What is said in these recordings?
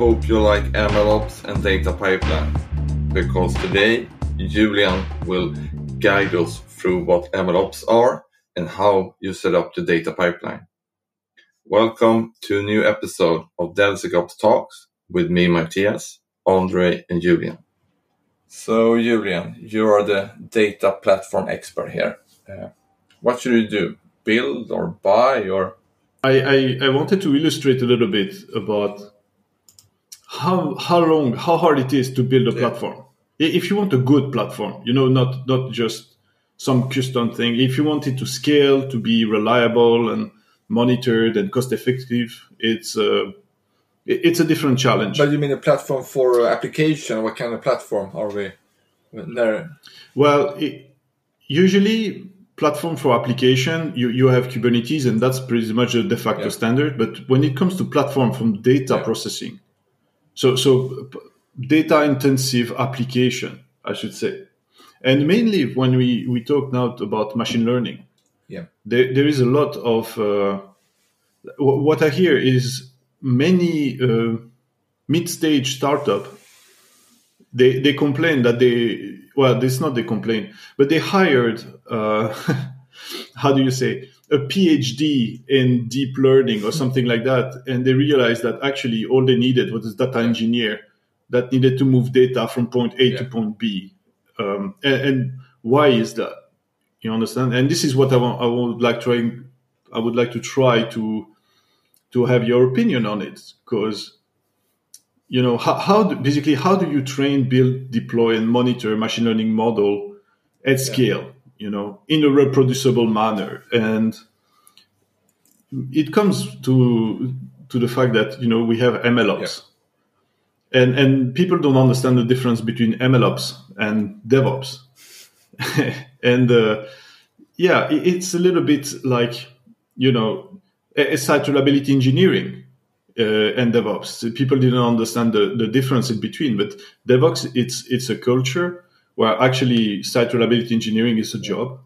hope you like MLOps and data pipeline, because today Julian will guide us through what MLOps are and how you set up the data pipeline. Welcome to a new episode of DevSecOps Talks with me, Matthias, Andre, and Julian. So Julian, you are the data platform expert here. What should you do? Build or buy? Or I wanted to illustrate a little bit about how hard it is to build a platform. If you want a good platform, you know, not just some custom thing. If you want it to scale, to be reliable and monitored and cost effective, it's a different challenge. But you mean a platform for application? What kind of platform are we there? Well, usually platform for application, you have Kubernetes, and that's pretty much a de facto standard. But when it comes to platform from data processing, so data intensive application, I should say. And mainly when we talk now about machine learning, there is a lot of what I hear is many mid-stage startup. They complain that it's not they complain, but they hired a PhD in deep learning or something like that, and they realized that actually all they needed was a data engineer that needed to move data from point A to point B. And why is that? You understand? And this is what I would like to have your opinion on it, because you know how do you train, build, deploy, and monitor a machine learning model at scale? You know, in a reproducible manner, and it comes to the fact that, you know, we have MLOps, and people don't understand the difference between MLOps and DevOps. And it's a little bit like, you know, site reliability engineering and DevOps. People didn't understand the difference in between. But DevOps, it's a culture where actually site reliability engineering is a job.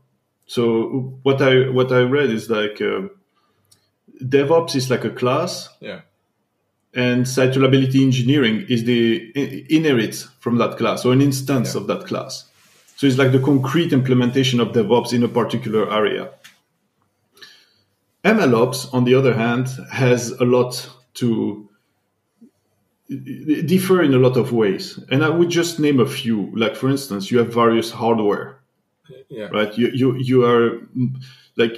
So what I read is like DevOps is like a class, and site reliability engineering is the inherit from that class or an instance of that class. So it's like the concrete implementation of DevOps in a particular area. MLOps, on the other hand, has a lot to differ in a lot of ways. And I would just name a few. Like, for instance, you have various hardware, right? You are like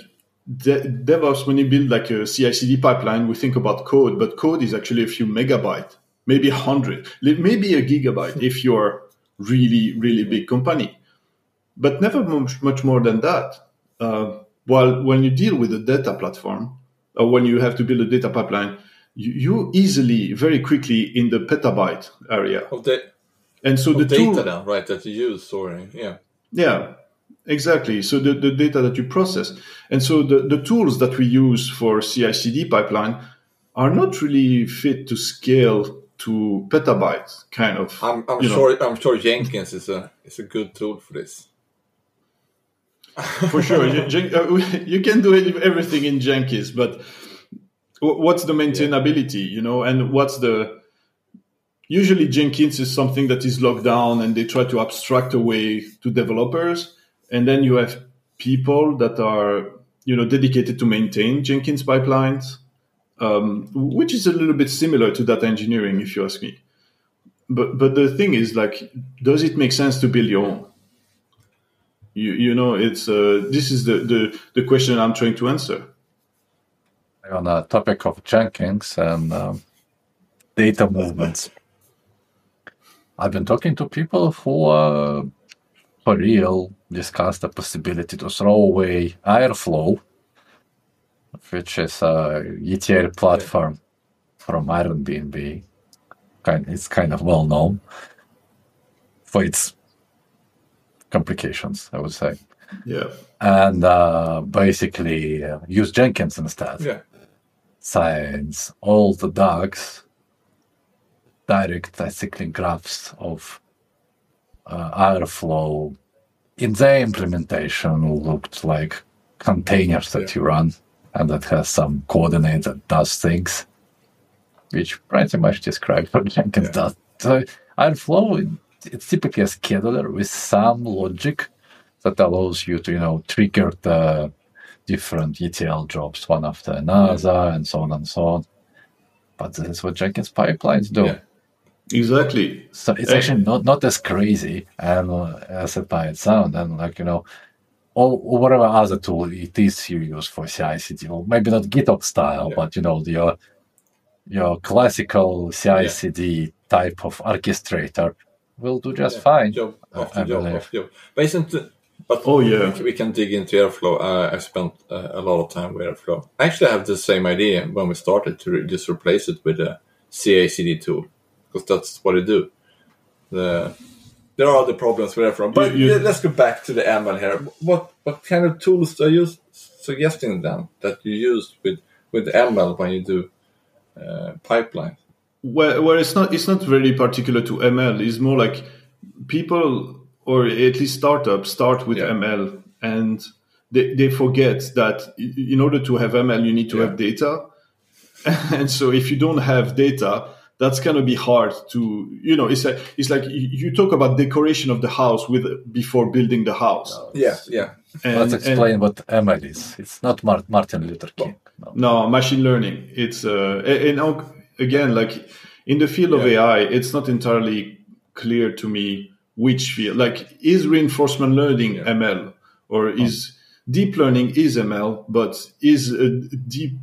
DevOps, when you build like a CI/CD pipeline, we think about code, but code is actually a few megabytes, maybe 100, maybe a gigabyte if you're really, really big company. But never much more than that. While when you deal with a data platform, or when you have to build a data pipeline, you easily, very quickly, in the petabyte area. That you use, yeah, exactly. So the data that you process, and so the tools that we use for CI/CD pipeline are not really fit to scale to petabytes, kind of. I'm sure Jenkins is a good tool for this. For sure, you can do everything in Jenkins, but what's the maintainability, you know, and what's the... Usually Jenkins is something that is locked down and they try to abstract away to developers, and then you have people that are, you know, dedicated to maintain Jenkins pipelines, which is a little bit similar to data engineering, if you ask me. But the thing is, like, does it make sense to build your own? You know, it's this is the question I'm trying to answer. On the topic of Jenkins and data movements, I've been talking to people who for real discussed the possibility to throw away Airflow, which is an ETL platform from Airbnb. It's kind of well known for its complications, I would say. Yeah. And basically use Jenkins instead. Yeah. Since all the docs direct cycling graphs of Airflow in their implementation looked like containers that you run, and that has some coordinate that does things. which pretty much describes what Jenkins does. So Airflow, it's typically a scheduler with some logic that allows you to, you know, trigger the different ETL jobs one after another and so on and so on. But this is what Jenkins pipelines do. Yeah. Exactly. So it's actually not as crazy and as it might sound. And like, you know, or whatever other tool it is you use for CI/CD, or maybe not GitHub style, but you know, your classical CI/CD type of orchestrator will do just fine. Job. We can dig into Airflow. I spent a lot of time with Airflow. I actually have the same idea when we started to just replace it with a CI/CD tool, because that's what it do. There are other problems with Airflow, but let's go back to the ML here. What kind of tools are you suggesting then that you use with ML when you do pipelines? Well, it's not very particular to ML. It's more like people, or at least startups, start with ML, and they forget that in order to have ML, you need to have data. And so if you don't have data, that's going to be hard to, you know, it's like you talk about decoration of the house before building the house. Yeah. Let's explain what ML is. It's not Martin Luther King. No, machine learning. It's, and again, like in the field of AI, it's not entirely clear to me which field. Like, is reinforcement learning ML, or is deep learning is ML, but is deep...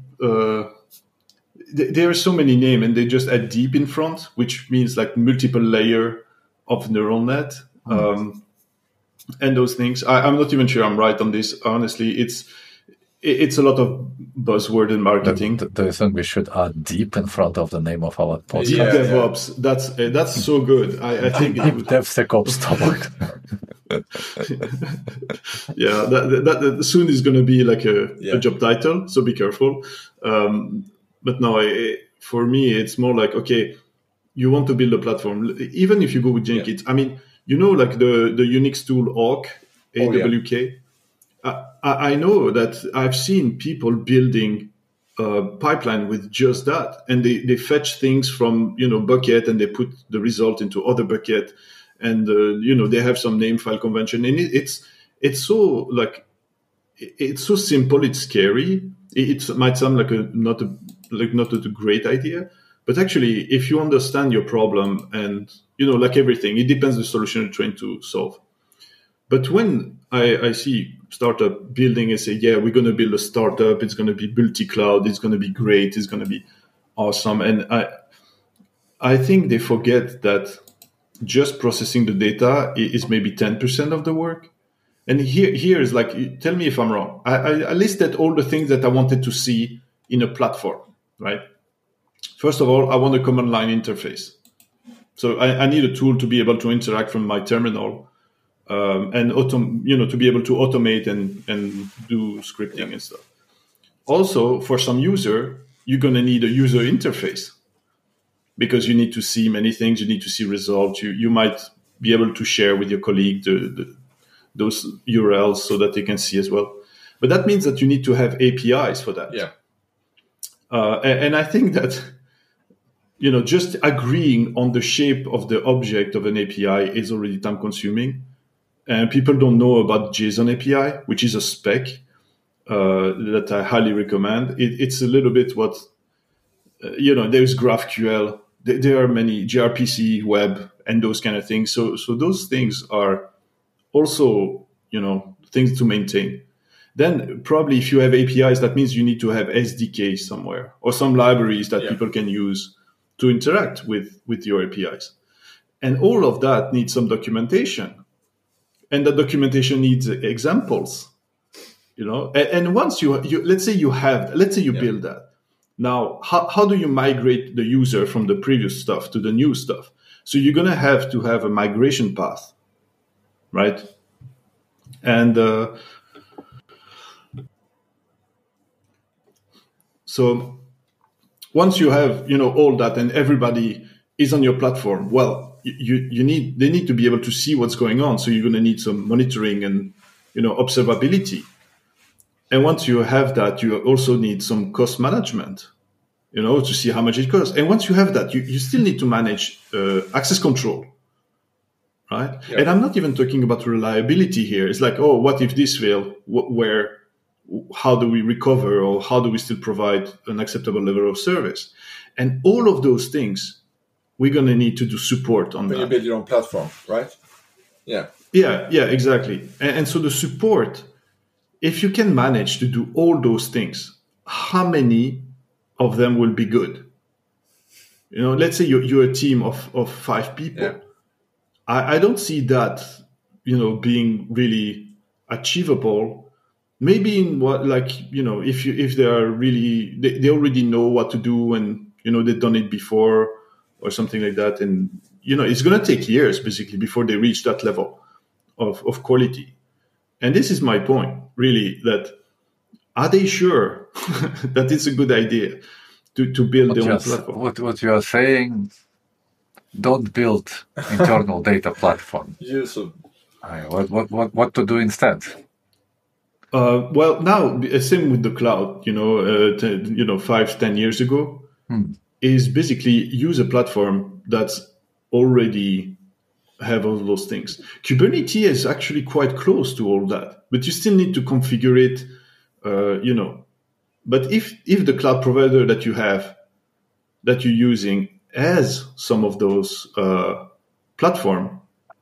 There are so many names, and they just add deep in front, which means like multiple layer of neural net and those things. I'm not even sure I'm right on this. Honestly, it's a lot of buzzword and marketing. Do you think we should add deep in front of the name of our podcast? Yeah, DevOps. Yeah. That's so good. I think DevSecOps Talks. Yeah, that soon is going to be like a job title. So be careful. But no, for me, it's more like, okay, you want to build a platform. Even if you go with Jenkins, I mean, you know, like the Unix tool awk, AWK. I know that I've seen people building a pipeline with just that. And they fetch things from, you know, bucket, and they put the result into other bucket. And, you know, they have some name file convention. And it's so simple, it's scary. It might sound like not a great idea, but actually, if you understand your problem, and you know, like everything, it depends on the solution you're trying to solve. But when I see startup building and say, yeah, we're going to build a startup, it's going to be multi-cloud, it's going to be great, it's going to be awesome, and I think they forget that just processing the data is maybe 10% of the work. And here is like, tell me if I'm wrong. I listed all the things that I wanted to see in a platform, right? First of all, I want a command line interface. So I need a tool to be able to interact from my terminal, and to be able to automate and do scripting and stuff. Also, for some user, you're going to need a user interface, because you need to see many things. You need to see results. You might be able to share with your colleague those URLs so that they can see as well. But that means that you need to have APIs for that. Yeah. And I think that, you know, just agreeing on the shape of the object of an API is already time consuming. And people don't know about JSON API, which is a spec that I highly recommend. It's a little bit what, you know, there's GraphQL. There are many, GRPC, web, and those kind of things. So those things are also, you know, things to maintain. Then probably if you have APIs, that means you need to have SDK somewhere, or some libraries that people can use to interact with your APIs. And all of that needs some documentation. And the documentation needs examples, you know. And once let's say you build that. Now, how do you migrate the user from the previous stuff to the new stuff? So you're going to have a migration path. Right. And so once you have, you know, all that, and everybody is on your platform, well, they need to be able to see what's going on. So you're going to need some monitoring and, you know, observability. And once you have that, you also need some cost management. you know, to see how much it costs. And once you have that, you still need to manage access control, right? Yeah. And I'm not even talking about reliability here. It's like, oh, what if this fail? Where, how do we recover, or how do we still provide an acceptable level of service? And all of those things, we're going to need to do support on that. You build your own platform, right? Yeah. Yeah, exactly. And so the support, if you can manage to do all those things, how many of them will be good? You know, let's say you're a team of 5 people. Yeah. I don't see that, you know, being really achievable. Maybe in what, like, you know, if they are really, they already know what to do, and, you know, they've done it before or something like that. And, you know, it's going to take years basically before they reach that level of quality. And this is my point, really, that are they sure that it's a good idea to build their own platform? What you are saying, don't build internal data platform. Yes. What to do instead? Well, now, same with the cloud, you know, 5-10 years ago, is basically use a platform that's already have all those things. Kubernetes is actually quite close to all that, but you still need to configure it, you know. But if the cloud provider that you have, that you're using, has some of those platform,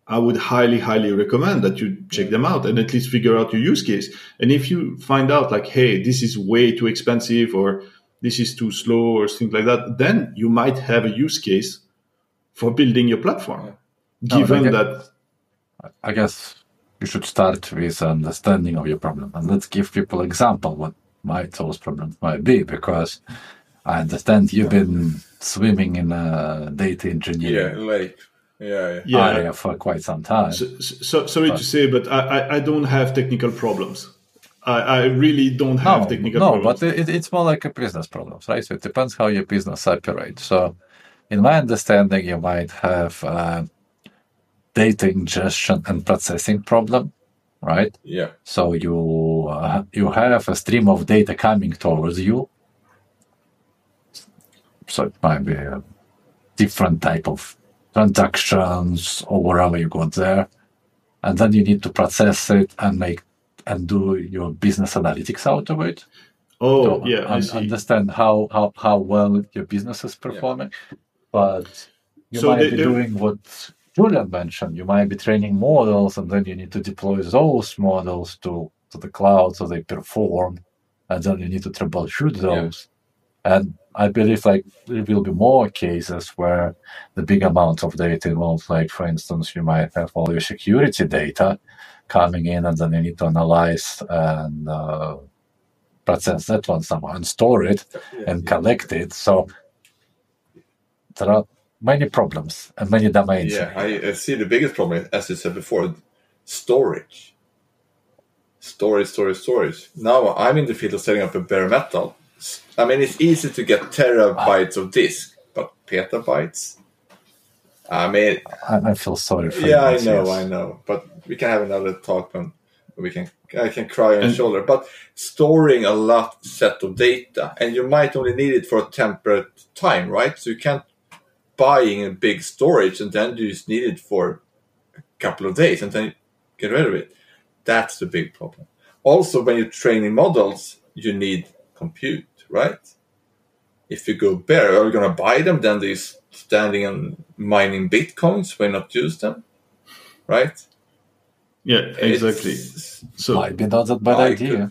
I would highly recommend that you check them out and at least figure out your use case. And if you find out like, hey, this is way too expensive, or this is too slow, or things like that, then you might have a use case for building your platform. Given that, I guess you should start with understanding of your problem, and let's give people example what might those problems might be, because I understand you've been swimming in a data engineering area for quite some time. So sorry to say, but I don't have technical problems. I really don't have technical problems. No, but it's more like a business problem, right? So it depends how your business operates. So in my understanding, you might have data ingestion and processing problem, right? Yeah. So you have a stream of data coming towards you. So it might be a different type of transactions or wherever you got there. And then you need to process it and do your business analytics out of it. Oh, yeah. I see. Understand how well your business is performing. Yeah. But you might be doing what Julian mentioned. You might be training models, and then you need to deploy those models to the cloud so they perform, and then you need to troubleshoot those. Yeah. And I believe there will be more cases where the big amount of data involved, for instance, you might have all your security data coming in, and then you need to analyze and process that one somehow and store it and collect it. So there are many problems and many domains. Yeah, I see the biggest problem, as you said before, storage. Storage. Now I'm in the field of setting up a bare metal. I mean, it's easy to get terabytes of disk, but petabytes? I mean... I feel sorry for you. Yeah, I know. But we can have another talk when I can cry on your shoulder. But storing a lot set of data, and you might only need it for a temperate time, right? So you can't buying a big storage, and then you just need it for a couple of days, and then get rid of it. That's the big problem. Also, when you're training models, you need compute, right? If you go bare, are you going to buy them? Then they're standing and mining bitcoins. Why not use them, right? Yeah, exactly. So might be not a bad idea.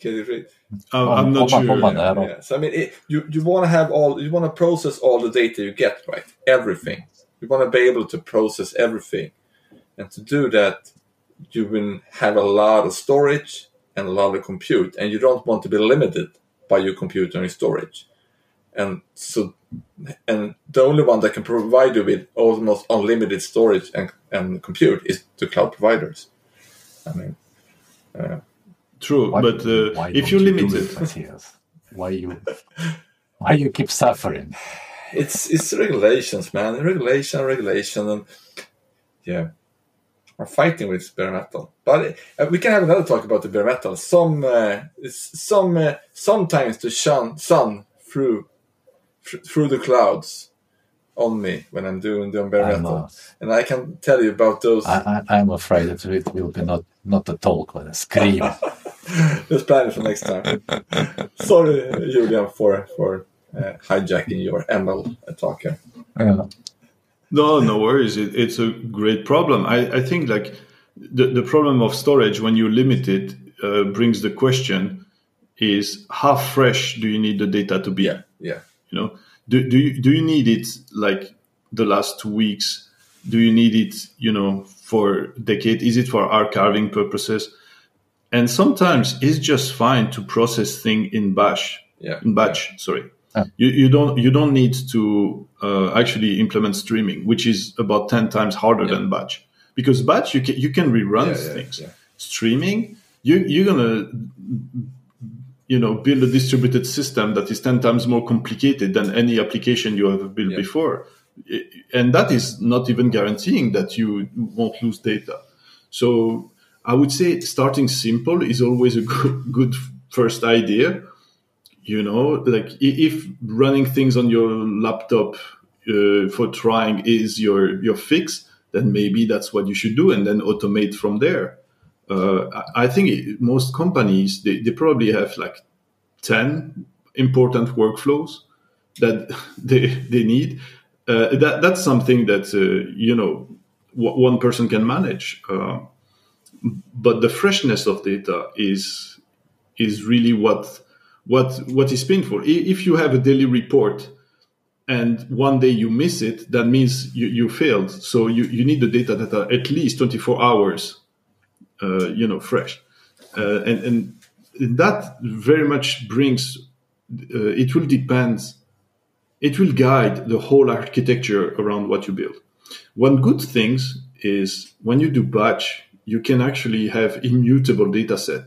Get it right. I'm not sure. Yeah. So I mean, you want to have all. You want to process all the data you get, right? Everything. You want to be able to process everything, and to do that, you will have a lot of storage and a lot of compute, and you don't want to be limited by your compute and your storage. And so, and the only one that can provide you with almost unlimited storage and compute is the cloud providers. I mean. True, but if you limit it, why you keep suffering? It's regulations, man. Regulation, and yeah. I'm fighting with bare metal, but we can have another talk about the bare metal. Sometimes the sun through the clouds on me when I'm doing the bare metal, and I can tell you about those. I'm afraid that it will be not a talk but a scream. Let's plan it for next time. Sorry, Julian, for hijacking your ML talk here. Yeah. No, no worries. It's a great problem. I think like the problem of storage when you limit it brings the question is how fresh do you need the data to be? Yeah. You know, do you need it like the last 2 weeks? Do you need it, you know, for a decade? Is it for archiving purposes? And sometimes it's just fine to process things in bash. Yeah. In batch, sorry. You don't need to actually implement streaming, which is about 10 times harder than batch, because batch you can rerun things. Yeah. Streaming you're gonna build a distributed system that is 10 times more complicated than any application you have built before, and that is not even guaranteeing that you won't lose data. So I would say starting simple is always a good first idea. You know, like if running things on your laptop for trying is your fix, then maybe that's what you should do and then automate from there. I think most companies, they probably have like 10 important workflows that they need. That's something that, one person can manage. But the freshness of data is really what is painful. If you have a daily report and one day you miss it, that means you failed. So you need the data that are at least 24 hours, fresh. And that very much brings, it will depend, it will guide the whole architecture around what you build. One good thing is when you do batch, you can actually have immutable data set.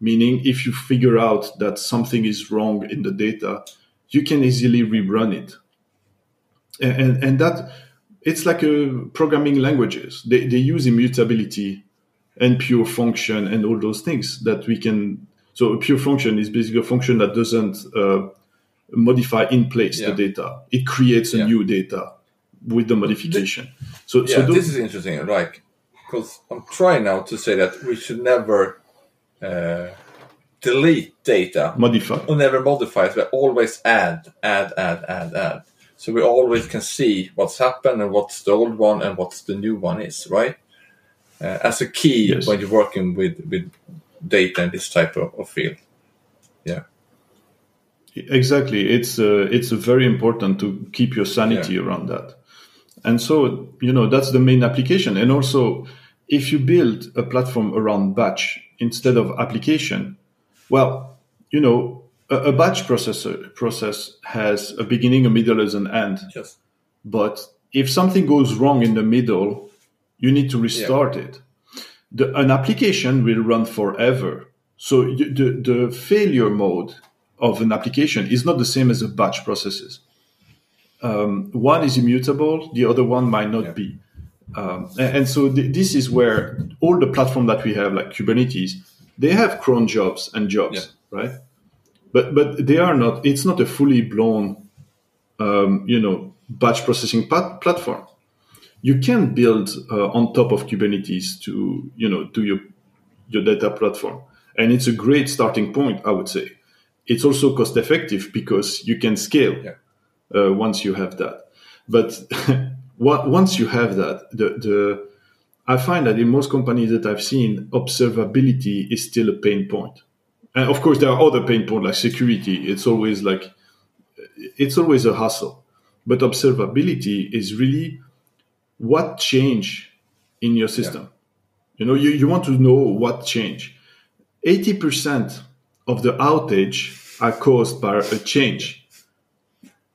Meaning, if you figure out that something is wrong in the data, you can easily rerun it. And that it's like a programming languages. They use immutability and pure function and all those things that we can. So a pure function is basically a function that doesn't modify in place the data. It creates a new data with the modification. So this is interesting, right? Because I'm trying now to say that we should never delete data, modify, or never modify. We always add. So we always can see what's happened and what's the old one and what's the new one is, right? As a key when you're working with data in this type of field. Yeah, exactly. It's very important to keep your sanity around that. And so, that's the main application. And also, if you build a platform around batch instead of application, well, a batch process has a beginning, a middle, and an end. Yes. But if something goes wrong in the middle, you need to restart it. An application will run forever. So the failure mode of an application is not the same as a batch processes. One is immutable, the other one might not be. And so this is where all the platform that we have, like Kubernetes, they have cron jobs and jobs, right? But they are not. It's not a fully blown, batch processing platform. You can build on top of Kubernetes to do your data platform, and it's a great starting point, I would say. It's also cost effective because you can scale once you have that, but. Once you have that, I find that in most companies that I've seen, observability is still a pain point. And of course, there are other pain points like security. It's always a hassle. But observability is really what change in your system. Yeah. You want to know what change. 80% of the outage are caused by a change.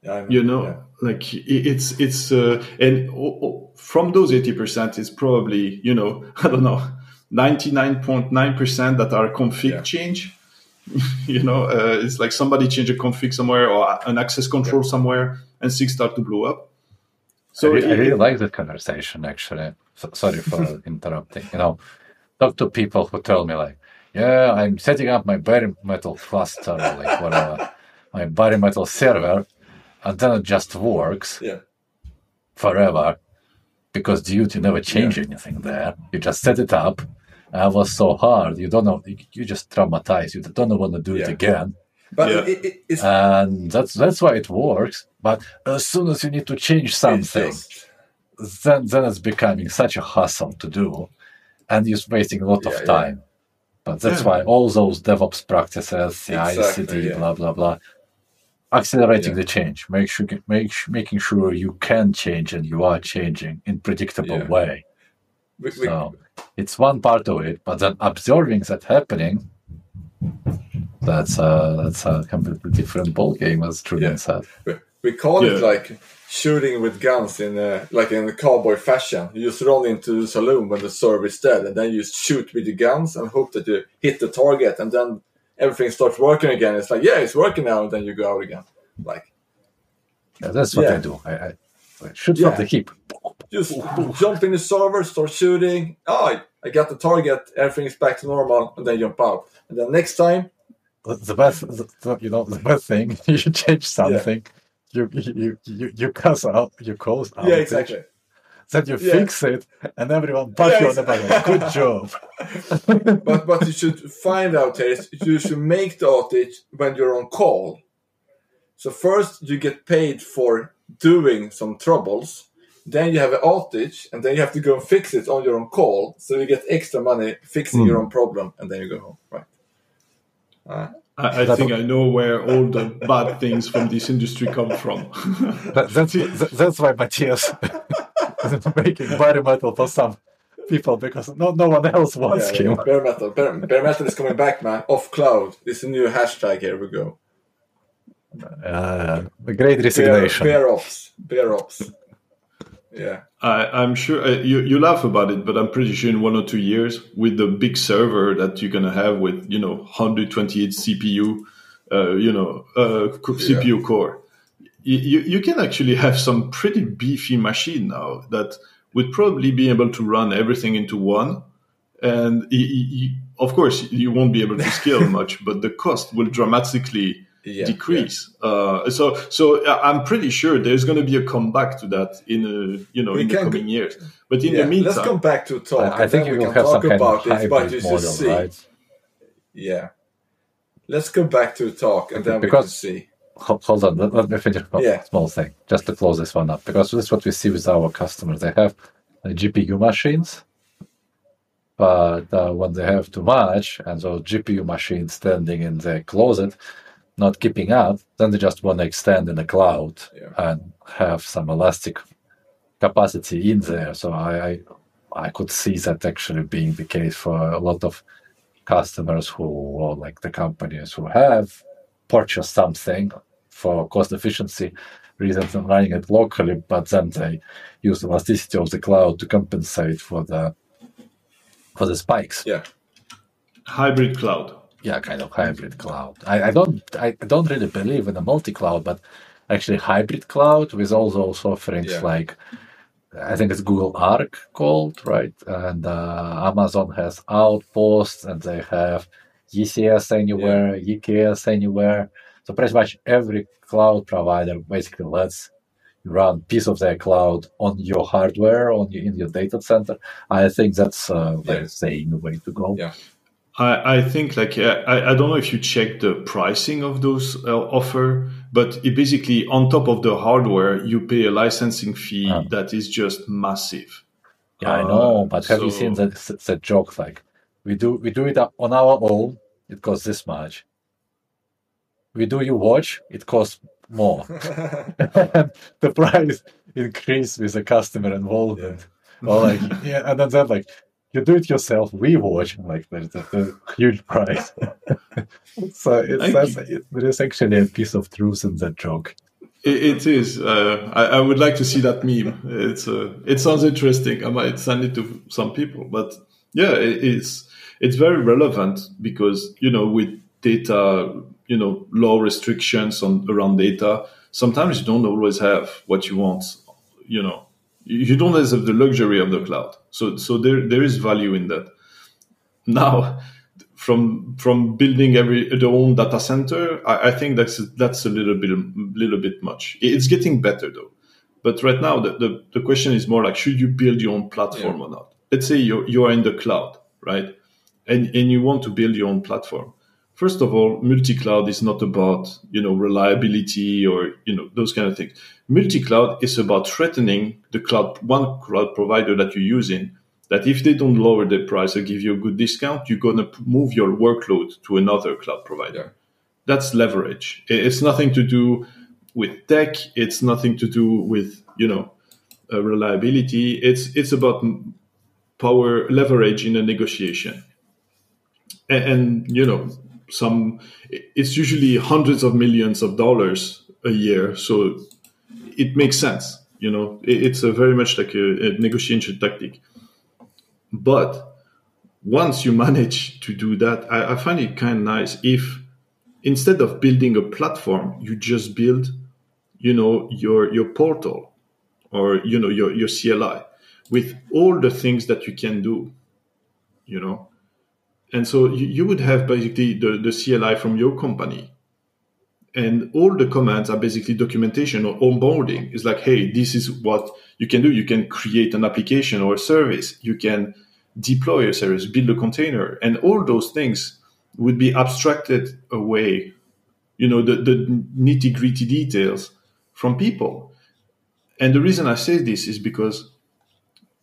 Yeah, I mean, Like it's and from those 80%, it's probably 99.9% that are config change. It's like somebody changed a config somewhere or an access control somewhere, and things start to blow up. So I really like that conversation, actually. So, sorry for interrupting. You know, talk to people who tell me like, yeah, I'm setting up my bare metal cluster, like whatever, my bare metal server, and then it just works forever because you never change anything there. You just set it up. It was so hard. You don't know. You just traumatize. You don't want to do it again. But and that's why it works. But as soon as you need to change something, then it's becoming such a hassle to do, and you're wasting a lot of time. But that's why all those DevOps practices, CI/CD, blah blah blah, accelerating the change, making sure you can change and you are changing in predictable way. So it's one part of it, but then observing that happening. That's a completely different ball game, as Truman said. We call it like shooting with guns in the cowboy fashion. You just roll into the saloon when the server is dead, and then you shoot with the guns and hope that you hit the target, and then everything starts working again. It's like, it's working now, and then you go out again. Like, that's what I do. I shoot from the hip. Just jump in the server, start shooting. I got the target. Everything's back to normal, and then jump out. And then next time. The best thing, you change something, you cause out, you cause out. Yeah, exactly. Then you fix it, and everyone pats you on the back. Good job. But you should find out is you should make the outage when you're on call. So first you get paid for doing some troubles. Then you have an outage, and then you have to go and fix it on your own call. So you get extra money fixing your own problem, and then you go home, right? I think I know where all the bad things from this industry come from. That's why Matthias is making bare metal for some people, because no one else wants him. Bare metal is coming back, man. Off cloud. It's a new hashtag. Here we go. The great resignation. Bare ops. Yeah, I'm sure you laugh about it, but I'm pretty sure in 1 or 2 years, with the big server that you're gonna have with 128 CPU, CPU core, you can actually have some pretty beefy machine now that would probably be able to run everything into one. And of course, you won't be able to scale much, but the cost will dramatically. Yeah, decrease. Yeah. So I'm pretty sure there's going to be a comeback to that in the coming years. But in the meantime, let's come back to talk. I think we will have some kind of hybrid model, right? Yeah, let's go back to talk and then because, we can see. Hold on, let me finish a small thing just to close this one up, because this is what we see with our customers. They have GPU machines, but when they have too much, and those GPU machines standing in their closet. Not keeping up, then they just want to extend in the cloud and have some elastic capacity in there. So I could see that actually being the case for a lot of customers or the companies who have purchased something for cost efficiency reasons and running it locally, but then they use the elasticity of the cloud to compensate for the spikes. Yeah, hybrid cloud. Yeah, kind of hybrid cloud. I don't really believe in a multi-cloud, but actually hybrid cloud with all those offerings like, I think it's Google Arc called, right? And Amazon has Outposts, and they have ECS anywhere, EKS anywhere. So pretty much every cloud provider basically lets you run piece of their cloud on your hardware, in your data center. I think that's very sane way to go. Yeah. I think I don't know if you check the pricing of those offer, but it basically on top of the hardware, you pay a licensing fee that is just massive. Yeah, I know. But have you seen that joke? Like we do it on our own. It costs this much. We do your watch. It costs more. The price increase with the customer involvement. Yeah. And then you do it yourself. We watch there's a huge price. So there is actually a piece of truth in that joke. It is. I would like to see that meme. It sounds interesting. I might send it to some people. But yeah, it's very relevant because with data, law restrictions around data, sometimes you don't always have what you want. you know, you don't always have the luxury of the cloud. So there is value in that. Now, from building their own data center, I think that's a little bit much. It's getting better though. But right now, the question is more like, should you build your own platform or not? Let's say you are in the cloud, right? And you want to build your own platform. First of all, multi-cloud is not about, you know, reliability or, you know, those kind of things. Multi-cloud is about threatening the one cloud provider that you're using, that if they don't lower their price or give you a good discount, you're going to move your workload to another cloud provider. Yeah. That's leverage. It's nothing to do with tech. It's nothing to do with, you know, reliability. It's about power leverage in a negotiation. And you know, it's usually hundreds of millions of dollars a year. So it makes sense. You know, it's a very much like a negotiation tactic. But once you manage to do that, I find it kind of nice if instead of building a platform, you just build, you know, your portal or, you know, your CLI with all the things that you can do, you know. And so you would have basically the CLI from your company. And all the commands are basically documentation or onboarding. It's like, hey, this is what you can do. You can create an application or a service. You can deploy a service, build a container. And all those things would be abstracted away, you know, the nitty-gritty details from people. And the reason I say this is because,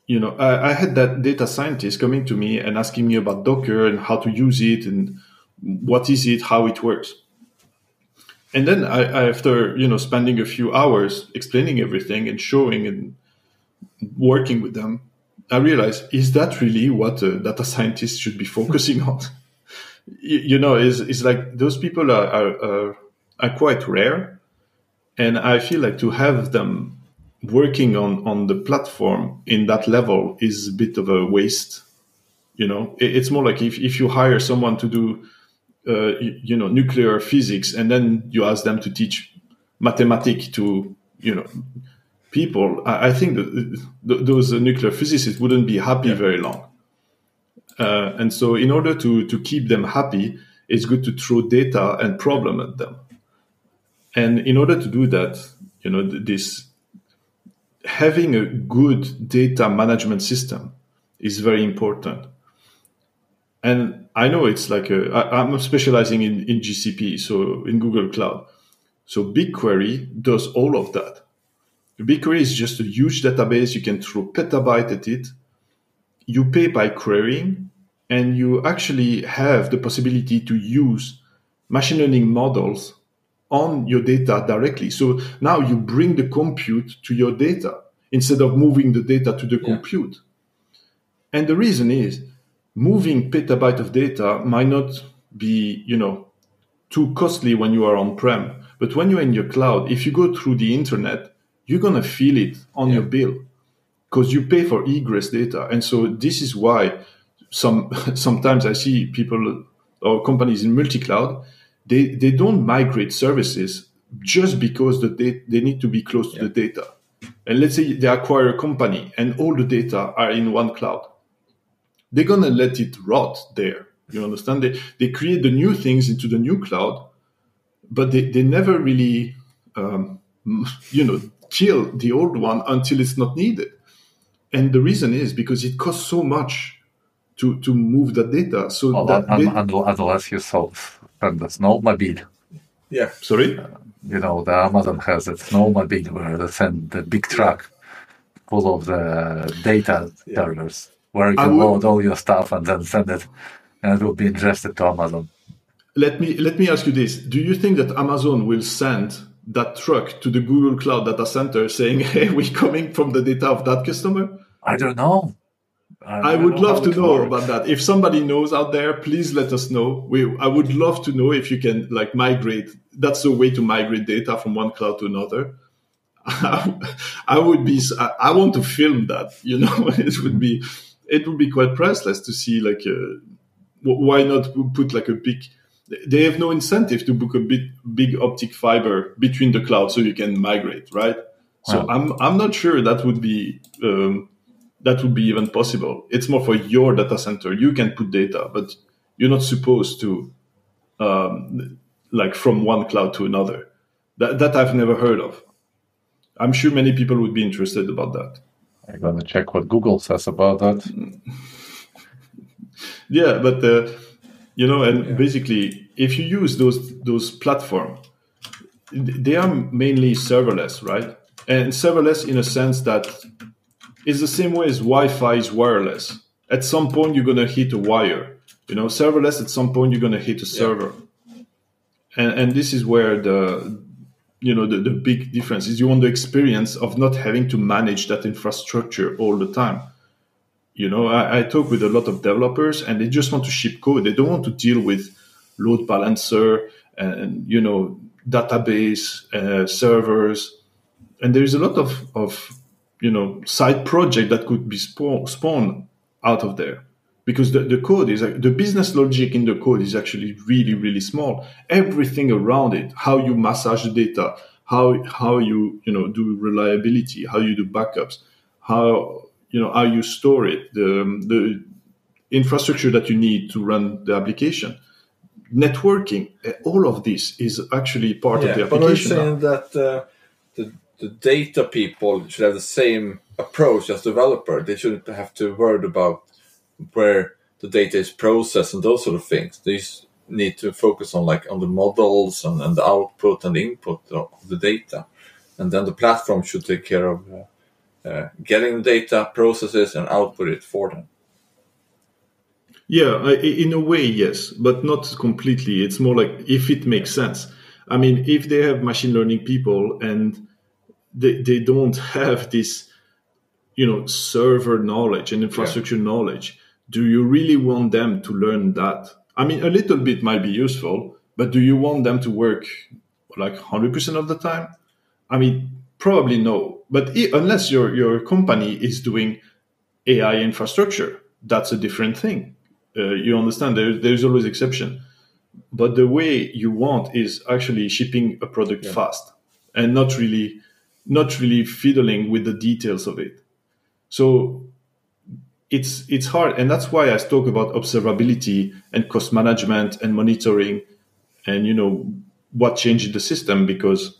you know, I had that data scientist coming to me and asking me about Docker and how to use it and what is it, how it works. And then I, after, you know, spending a few hours explaining everything and showing and working with them, I realized, is that really what a data scientist should be focusing on? You know, it's like those people are quite rare. And I feel like to have them working on the platform in that level is a bit of a waste. You know, it's more like if you hire someone to do, you know, nuclear physics, and then you ask them to teach mathematics to, you know, people, I think that those nuclear physicists wouldn't be happy very long. And so in order to keep them happy, it's good to throw data and problem at them. And in order to do that, you know, having a good data management system is very important. And I know it's like I'm specializing in GCP, so in Google Cloud. So BigQuery does all of that. BigQuery is just a huge database. You can throw petabyte at it. You pay by querying, and you actually have the possibility to use machine learning models on your data directly. So now you bring the compute to your data instead of moving the data to the compute. And the reason is moving petabyte of data might not be, you know, too costly when you are on-prem. But when you're in your cloud, if you go through the internet, you're going to feel it on your bill because you pay for egress data. And so this is why sometimes I see people or companies in multi-cloud, They don't migrate services just because they need to be close to the data. And let's say they acquire a company and all the data are in one cloud. They're going to let it rot there. You understand? They create the new things into the new cloud, but they never really, you know, kill the old one until it's not needed. And the reason is because it costs so much to move the data. So unless you solve and the snowmobile. Yeah, sorry? You know, the Amazon has a snowmobile where they send the big truck full of the data servers where you can load all your stuff and then send it, and it will be interested to Amazon. Let me ask you this. Do you think that Amazon will send that truck to the Google Cloud data center saying, hey, we're coming from the data of that customer? I don't know. I would love to know about that. If somebody knows out there, please let us know. I would love to know if you can like migrate. That's the way to migrate data from one cloud to another. I want to film that, you know. It would be quite priceless to see like why not put like a big, they have no incentive to book a big optic fiber between the clouds so you can migrate, right? So I'm not sure that would be even possible. It's more for your data center. You can put data, but you're not supposed to like from one cloud to another. That I've never heard of. I'm sure many people would be interested about that. I'm gonna check what Google says about that. Yeah, but you know, and basically, if you use those platform, they are mainly serverless, right? And serverless in a sense that it's the same way as Wi-Fi is wireless. At some point, you're gonna hit a wire. You know, serverless. At some point, you're gonna hit a server, and this is where the big difference is. You want the experience of not having to manage that infrastructure all the time. You know, I talk with a lot of developers, and they just want to ship code. They don't want to deal with load balancer and database servers. And there is a lot of side project that could be spawned out of there, because the code is the business logic in the code is actually really, really small. Everything around it, how you massage the data, how you do reliability, how you do backups, how you store it, the infrastructure that you need to run the application, networking, all of this is actually part of the application. But I'm saying that the data people should have the same approach as developer. They shouldn't have to worry about where the data is processed and those sort of things. They need to focus on the models and the output and the input of the data. And then the platform should take care of getting the data, processes, and output it for them. Yeah, in a way, yes, but not completely. It's more like if it makes sense. I mean, if they have machine learning people and they don't have this, server knowledge and infrastructure knowledge, do you really want them to learn that? I mean, a little bit might be useful, but do you want them to work like 100% of the time? I mean, probably no. But unless your company is doing AI infrastructure, that's a different thing. You understand? There's always exception. But the way you want is actually shipping a product fast and not really fiddling with the details of it. So it's hard. And that's why I talk about observability and cost management and monitoring and, what changes the system. Because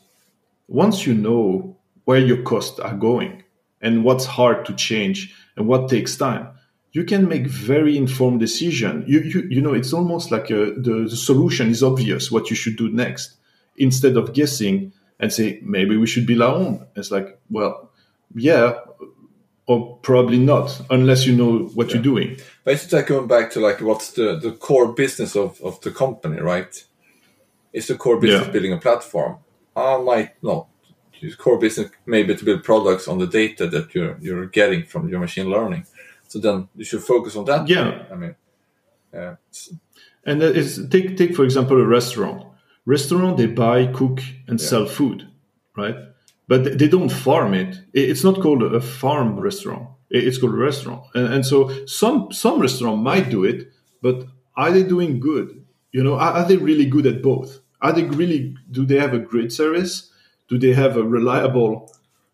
once you know where your costs are going and what's hard to change and what takes time, you can make very informed decision. You know, it's almost like the solution is obvious what you should do next, instead of guessing and say, maybe we should build our own. It's like, well, yeah, or probably not, unless you know what you're doing. But it's like going back to what's the core business of the company, right? It's the core business building a platform. I might not. Your core business maybe to build products on the data that you're getting from your machine learning. So then you should focus on that. Yeah. I mean, and that is, take for example, a restaurant. Restaurant, they buy, cook, and sell food, right? But they don't farm it. It's not called a farm restaurant. It's called a restaurant. And so some restaurant might do it, but are they doing good? Are they really good at both? Do they have a great service? Do they have a reliable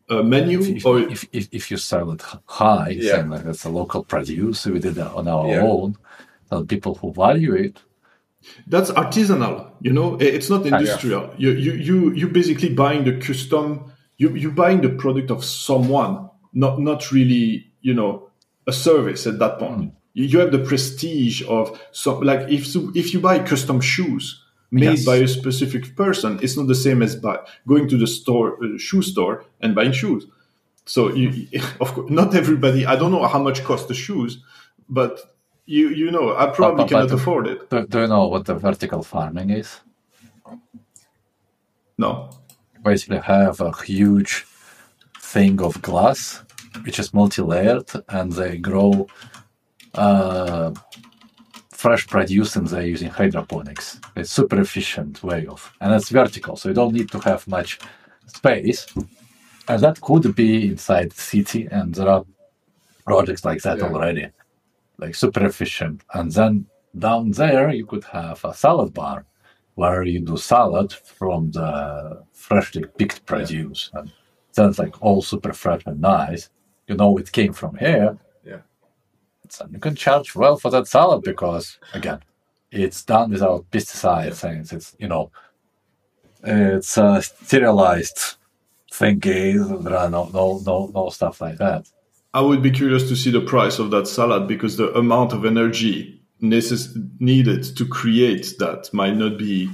menu? If you sell it high, saying like that's a local produce, we did it on our own, and people who value it. That's artisanal, it's not industrial. You're basically buying the custom, you're buying the product of someone, not really, a service at that point. You have the prestige of, so, like if you buy custom shoes made by a specific person, it's not the same as going to the store, shoe store and buying shoes. So of course, not everybody, I don't know how much cost the shoes, but I probably cannot afford it. Do you know what the vertical farming is? No. You basically have a huge thing of glass, which is multi-layered, and they grow fresh produce, and they're using hydroponics. It's super efficient way of, and it's vertical, so you don't need to have much space. And that could be inside the city, and there are projects like that already. Like super efficient. And then down there, you could have a salad bar where you do salad from the freshly picked produce. And sounds like all super fresh and nice. You know, it came from here. Yeah. And you can charge well for that salad because, again, it's done without pesticides and it's, you know, it's a sterilized thingy. There are no stuff like that. I would be curious to see the price of that salad because the amount of energy needed to create that might not be.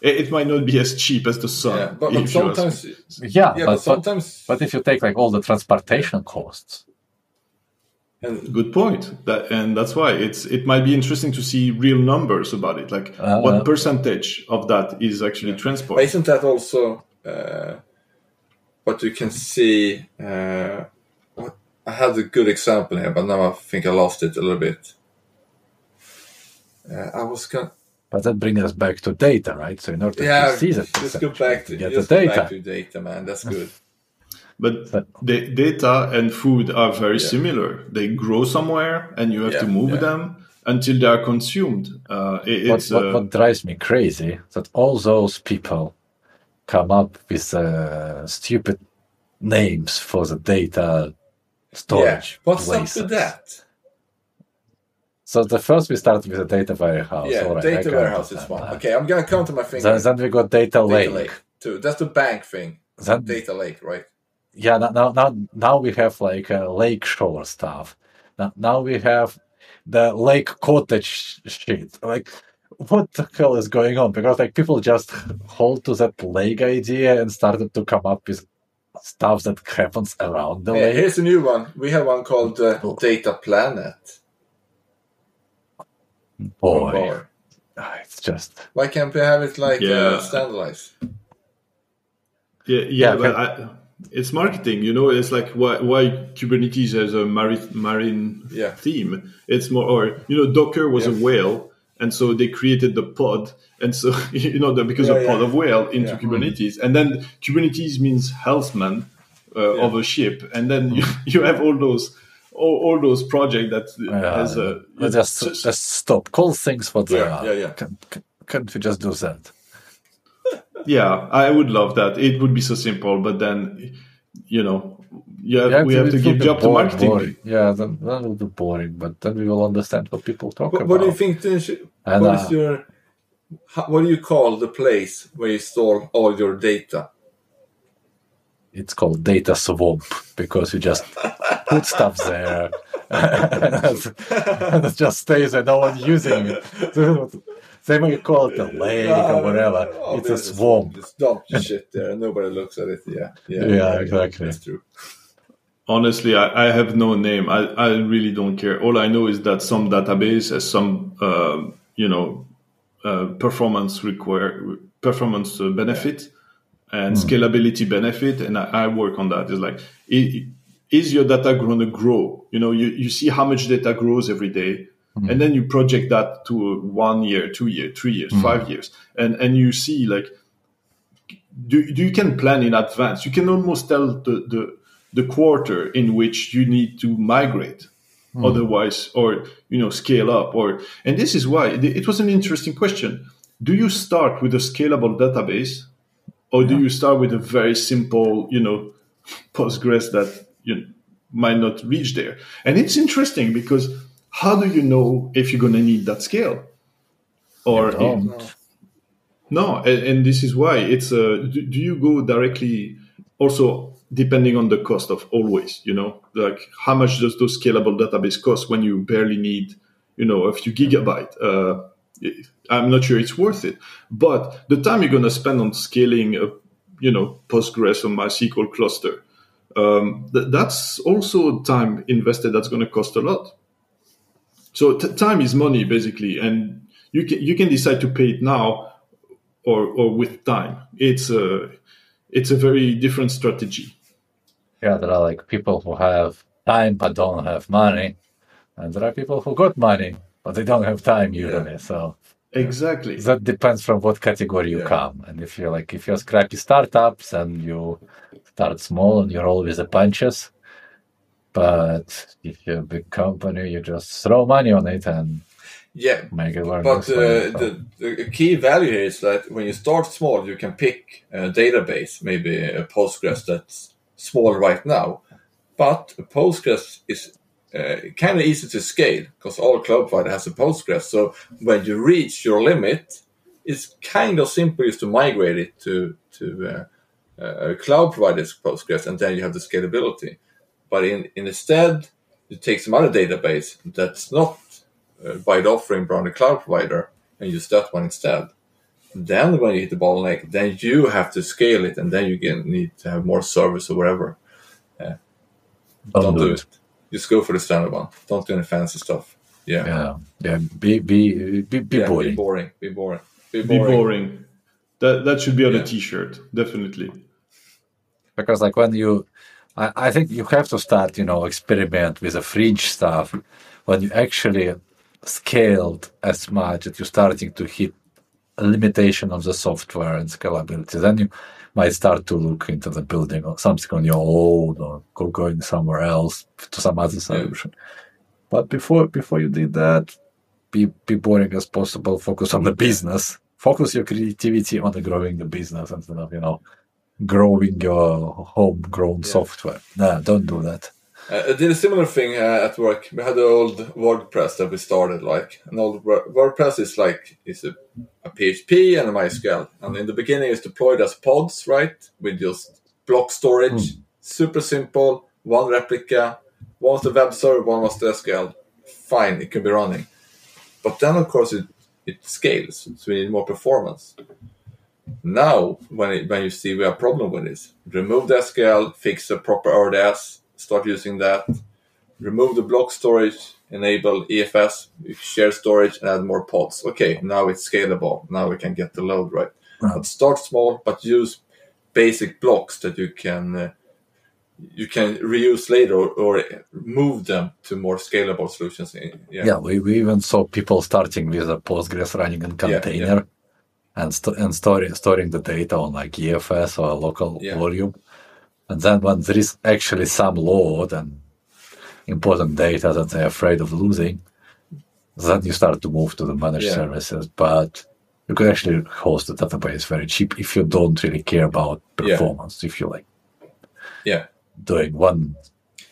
It might not be as cheap as the sun. Yeah, but sometimes. Yeah, yeah, but sometimes. But if you take like all the transportation costs. And good point. And that's why it might be interesting to see real numbers about it. Like what percentage of that is actually transport? But isn't that also what you can see? I had a good example here, but now I think I lost it a little bit. But that brings us back to data, right? So in order to see that, let's go back to data, man. That's good. But the data and food are very similar. They grow somewhere, and you have to move them until they are consumed. What drives me crazy is that all those people come up with stupid names for the data storage. Yeah. What's places. Up to that? So the first we started with a data warehouse. Yeah, right, data warehouse is one. That. Okay, I'm going to come to my thing. Then we got data lake too. That's the bank thing. Then, data lake, right? Yeah. Now we have like lake shore stuff. Now we have the lake cottage shit. Like, what the hell is going on? Because like people just hold to that lake idea and started to come up with stuff that happens around the lake. Here's a new one. We have one called Data Planet. Boy, it's just... Why can't we have it like standardized? But it's marketing, you know. It's like why Kubernetes has a marine theme. It's more, or, you know, Docker was a whale, and so they created the pod, and so, you know, because of pod of whale into Kubernetes. And then Kubernetes means helmsman of a ship. And then you have all those... All those projects that has a... Just stop. Call things what they are. Yeah. Can't we just do that? I would love that. It would be so simple, but then, you know, we have to give job to marketing. Boring. Yeah, then that will be boring, but then we will understand what people talk about. What do you think, what do you call the place where you store all your data? It's called data swamp because you just put stuff there and it just stays there. No one's using it. They might call it a lake or whatever. Oh, it's a swamp. Just dump shit there and nobody looks at it. Yeah, exactly. That's true. Honestly, I have no name. I really don't care. All I know is that some database has some performance benefit. Yeah. And scalability benefit, and I work on that. It's like, is your data going to grow? You know, you see how much data grows every day, and then you project that to 1 year, 2 years, 3 years, 5 years, and you see like, you can plan in advance. You can almost tell the quarter in which you need to migrate, otherwise, or scale up, and this is why it was an interesting question. Do you start with a scalable database? Or do you start with a very simple, Postgres that might not reach there? And it's interesting because how do you know if you're going to need that scale? Or no, and this is why it's. Do you go directly? Also, depending on the cost of always, like how much does those scalable database cost when you barely need, a few gigabyte? I'm not sure it's worth it, but the time you're going to spend on scaling a, Postgres or MySQL cluster, that's also time invested that's going to cost a lot. So time is money, basically, and you can decide to pay it now or with time. It's a very different strategy. Yeah, there are like people who have time but don't have money, and there are people who got money. But they don't have time usually, so exactly that depends from what category you come. And if you're scrappy startups and you start small and you roll with the punches, but if you're a big company, you just throw money on it and make it work. But the key value here is that when you start small, you can pick a database, maybe a Postgres that's small right now, but Postgres is kind of easy to scale because all cloud provider has a Postgres. So when you reach your limit, it's kind of simple is to migrate it to cloud providers Postgres, and then you have the scalability. But instead, you take some other database that's not by the offering from the cloud provider and use that one instead. Then when you hit the bottleneck, then you have to scale it, and then you need to have more service or whatever. Don't do it. Just go for the standard one. Don't do any fancy stuff. Yeah. Be boring. Be boring. That should be on a T-shirt, definitely. Because like when you, I think you have to start, experiment with the fringe stuff when you actually scaled as much that you're starting to hit a limitation of the software and scalability. Then you might start to look into the building or something on your own or going somewhere else to some other solution. But before you did that, be boring as possible. Focus on the business. Focus your creativity on growing the business instead of growing your homegrown software. No, don't do that. I did a similar thing at work. We had the old WordPress that we started. An old WordPress is a PHP and a MySQL. And in the beginning, it's deployed as pods, right? With just block storage, super simple, one replica. One was the web server, one was the SQL. Fine, it can be running. But then, of course, it scales, so we need more performance. Now, when you see we have a problem with this, remove the SQL, fix the proper RDS, start using that, remove the block storage, enable EFS, share storage, and add more pods. Okay, now it's scalable. Now we can get the load right. But start small, but use basic blocks that you can reuse later or move them to more scalable solutions. We even saw people starting with a Postgres running in container and storing the data on EFS or a local volume. And then when there is actually some load and important data that they're afraid of losing, then you start to move to the managed services. But you can actually host the database very cheap if you don't really care about performance, if you doing one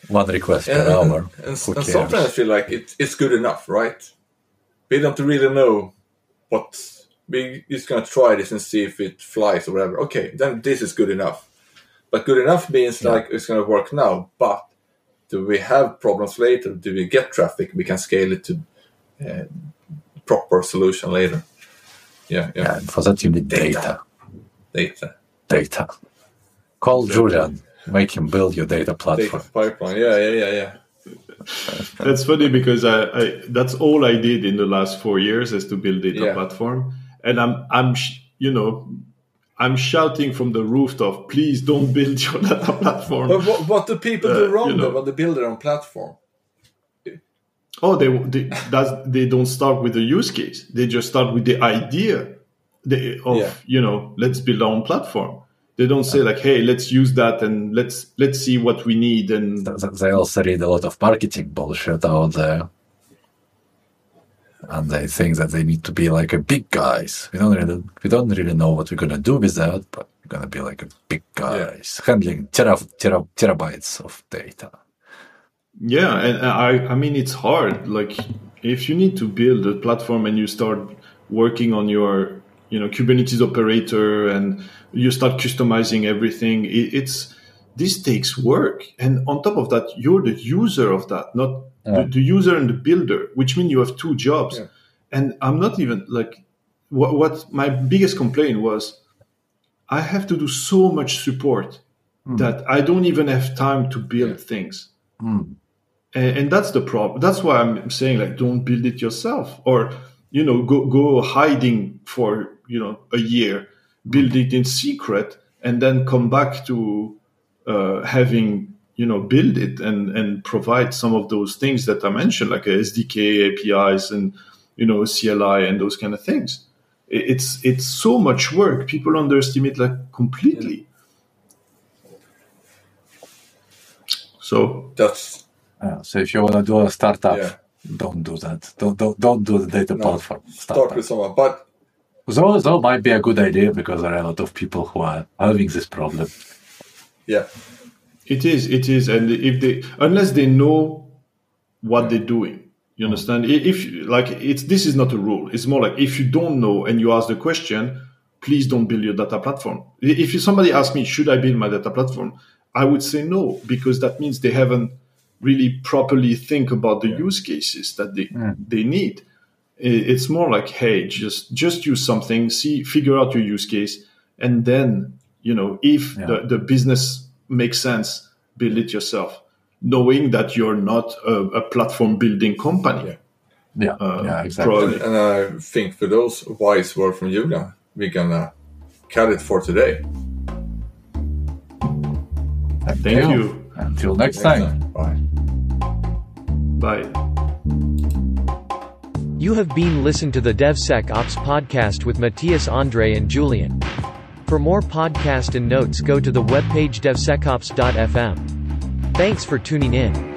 request per hour. And sometimes I feel like it's good enough, right? We don't really know what... We're just going to try this and see if it flies or whatever. Okay, then this is good enough. But good enough means it's going to work now, but do we have problems later? Do we get traffic? We can scale it to proper solution later. Yeah, and for that you need data. Call Julian. Make him build your data platform. Data pipeline, yeah. That's funny because I that's all I did in the last 4 years is to build data platform, and I'm shouting from the rooftop, please don't build your data platform. But what do people do wrong though when they build their own platform? Oh, they don't start with the use case. They just start with the idea let's build our own platform. They don't say hey, let's use that and let's see what we need. And they also read a lot of marketing bullshit out there, and they think that they need to be a big guys. We don't really know what we're gonna do with that, but we're gonna be a big guys handling terabytes of data. Yeah, and I mean it's hard. If you need to build a platform and you start working on your Kubernetes operator and you start customizing everything. This takes work. And on top of that, you're the user of that, not the user and the builder, which means you have two jobs. Yeah. And I'm not even what my biggest complaint was, I have to do so much support that I don't even have time to build things. And that's the problem. That's why I'm saying don't build it yourself or, go hiding for, a year. Build it in secret, and then come back to having, build it and provide some of those things that I mentioned, like SDK, APIs, and, CLI and those kind of things. It's so much work. People underestimate completely. So that's... So if you want to do a startup, don't do that. Don't do the data platform. Start with someone, but... So might be a good idea because there are a lot of people who are having this problem. Yeah. It is, and if they, unless they know what they're doing, you understand. If like it's this is not a rule. It's more like if you don't know and you ask the question, please don't build your data platform. If somebody asks me, should I build my data platform? I would say no, because that means they haven't really properly think about the use cases that they need. It's more like, hey, just use something, figure out your use case, and then you know if the business makes sense, build it yourself, knowing that you're not a platform building company. Exactly. And I think for those wise words from Julian, we're gonna cut it for today. Thank you. Until next time. Bye. Bye. You have been listening to the DevSecOps podcast with Matthias, Andre, and Julian. For more podcast and notes, go to the webpage devsecops.fm. Thanks for tuning in.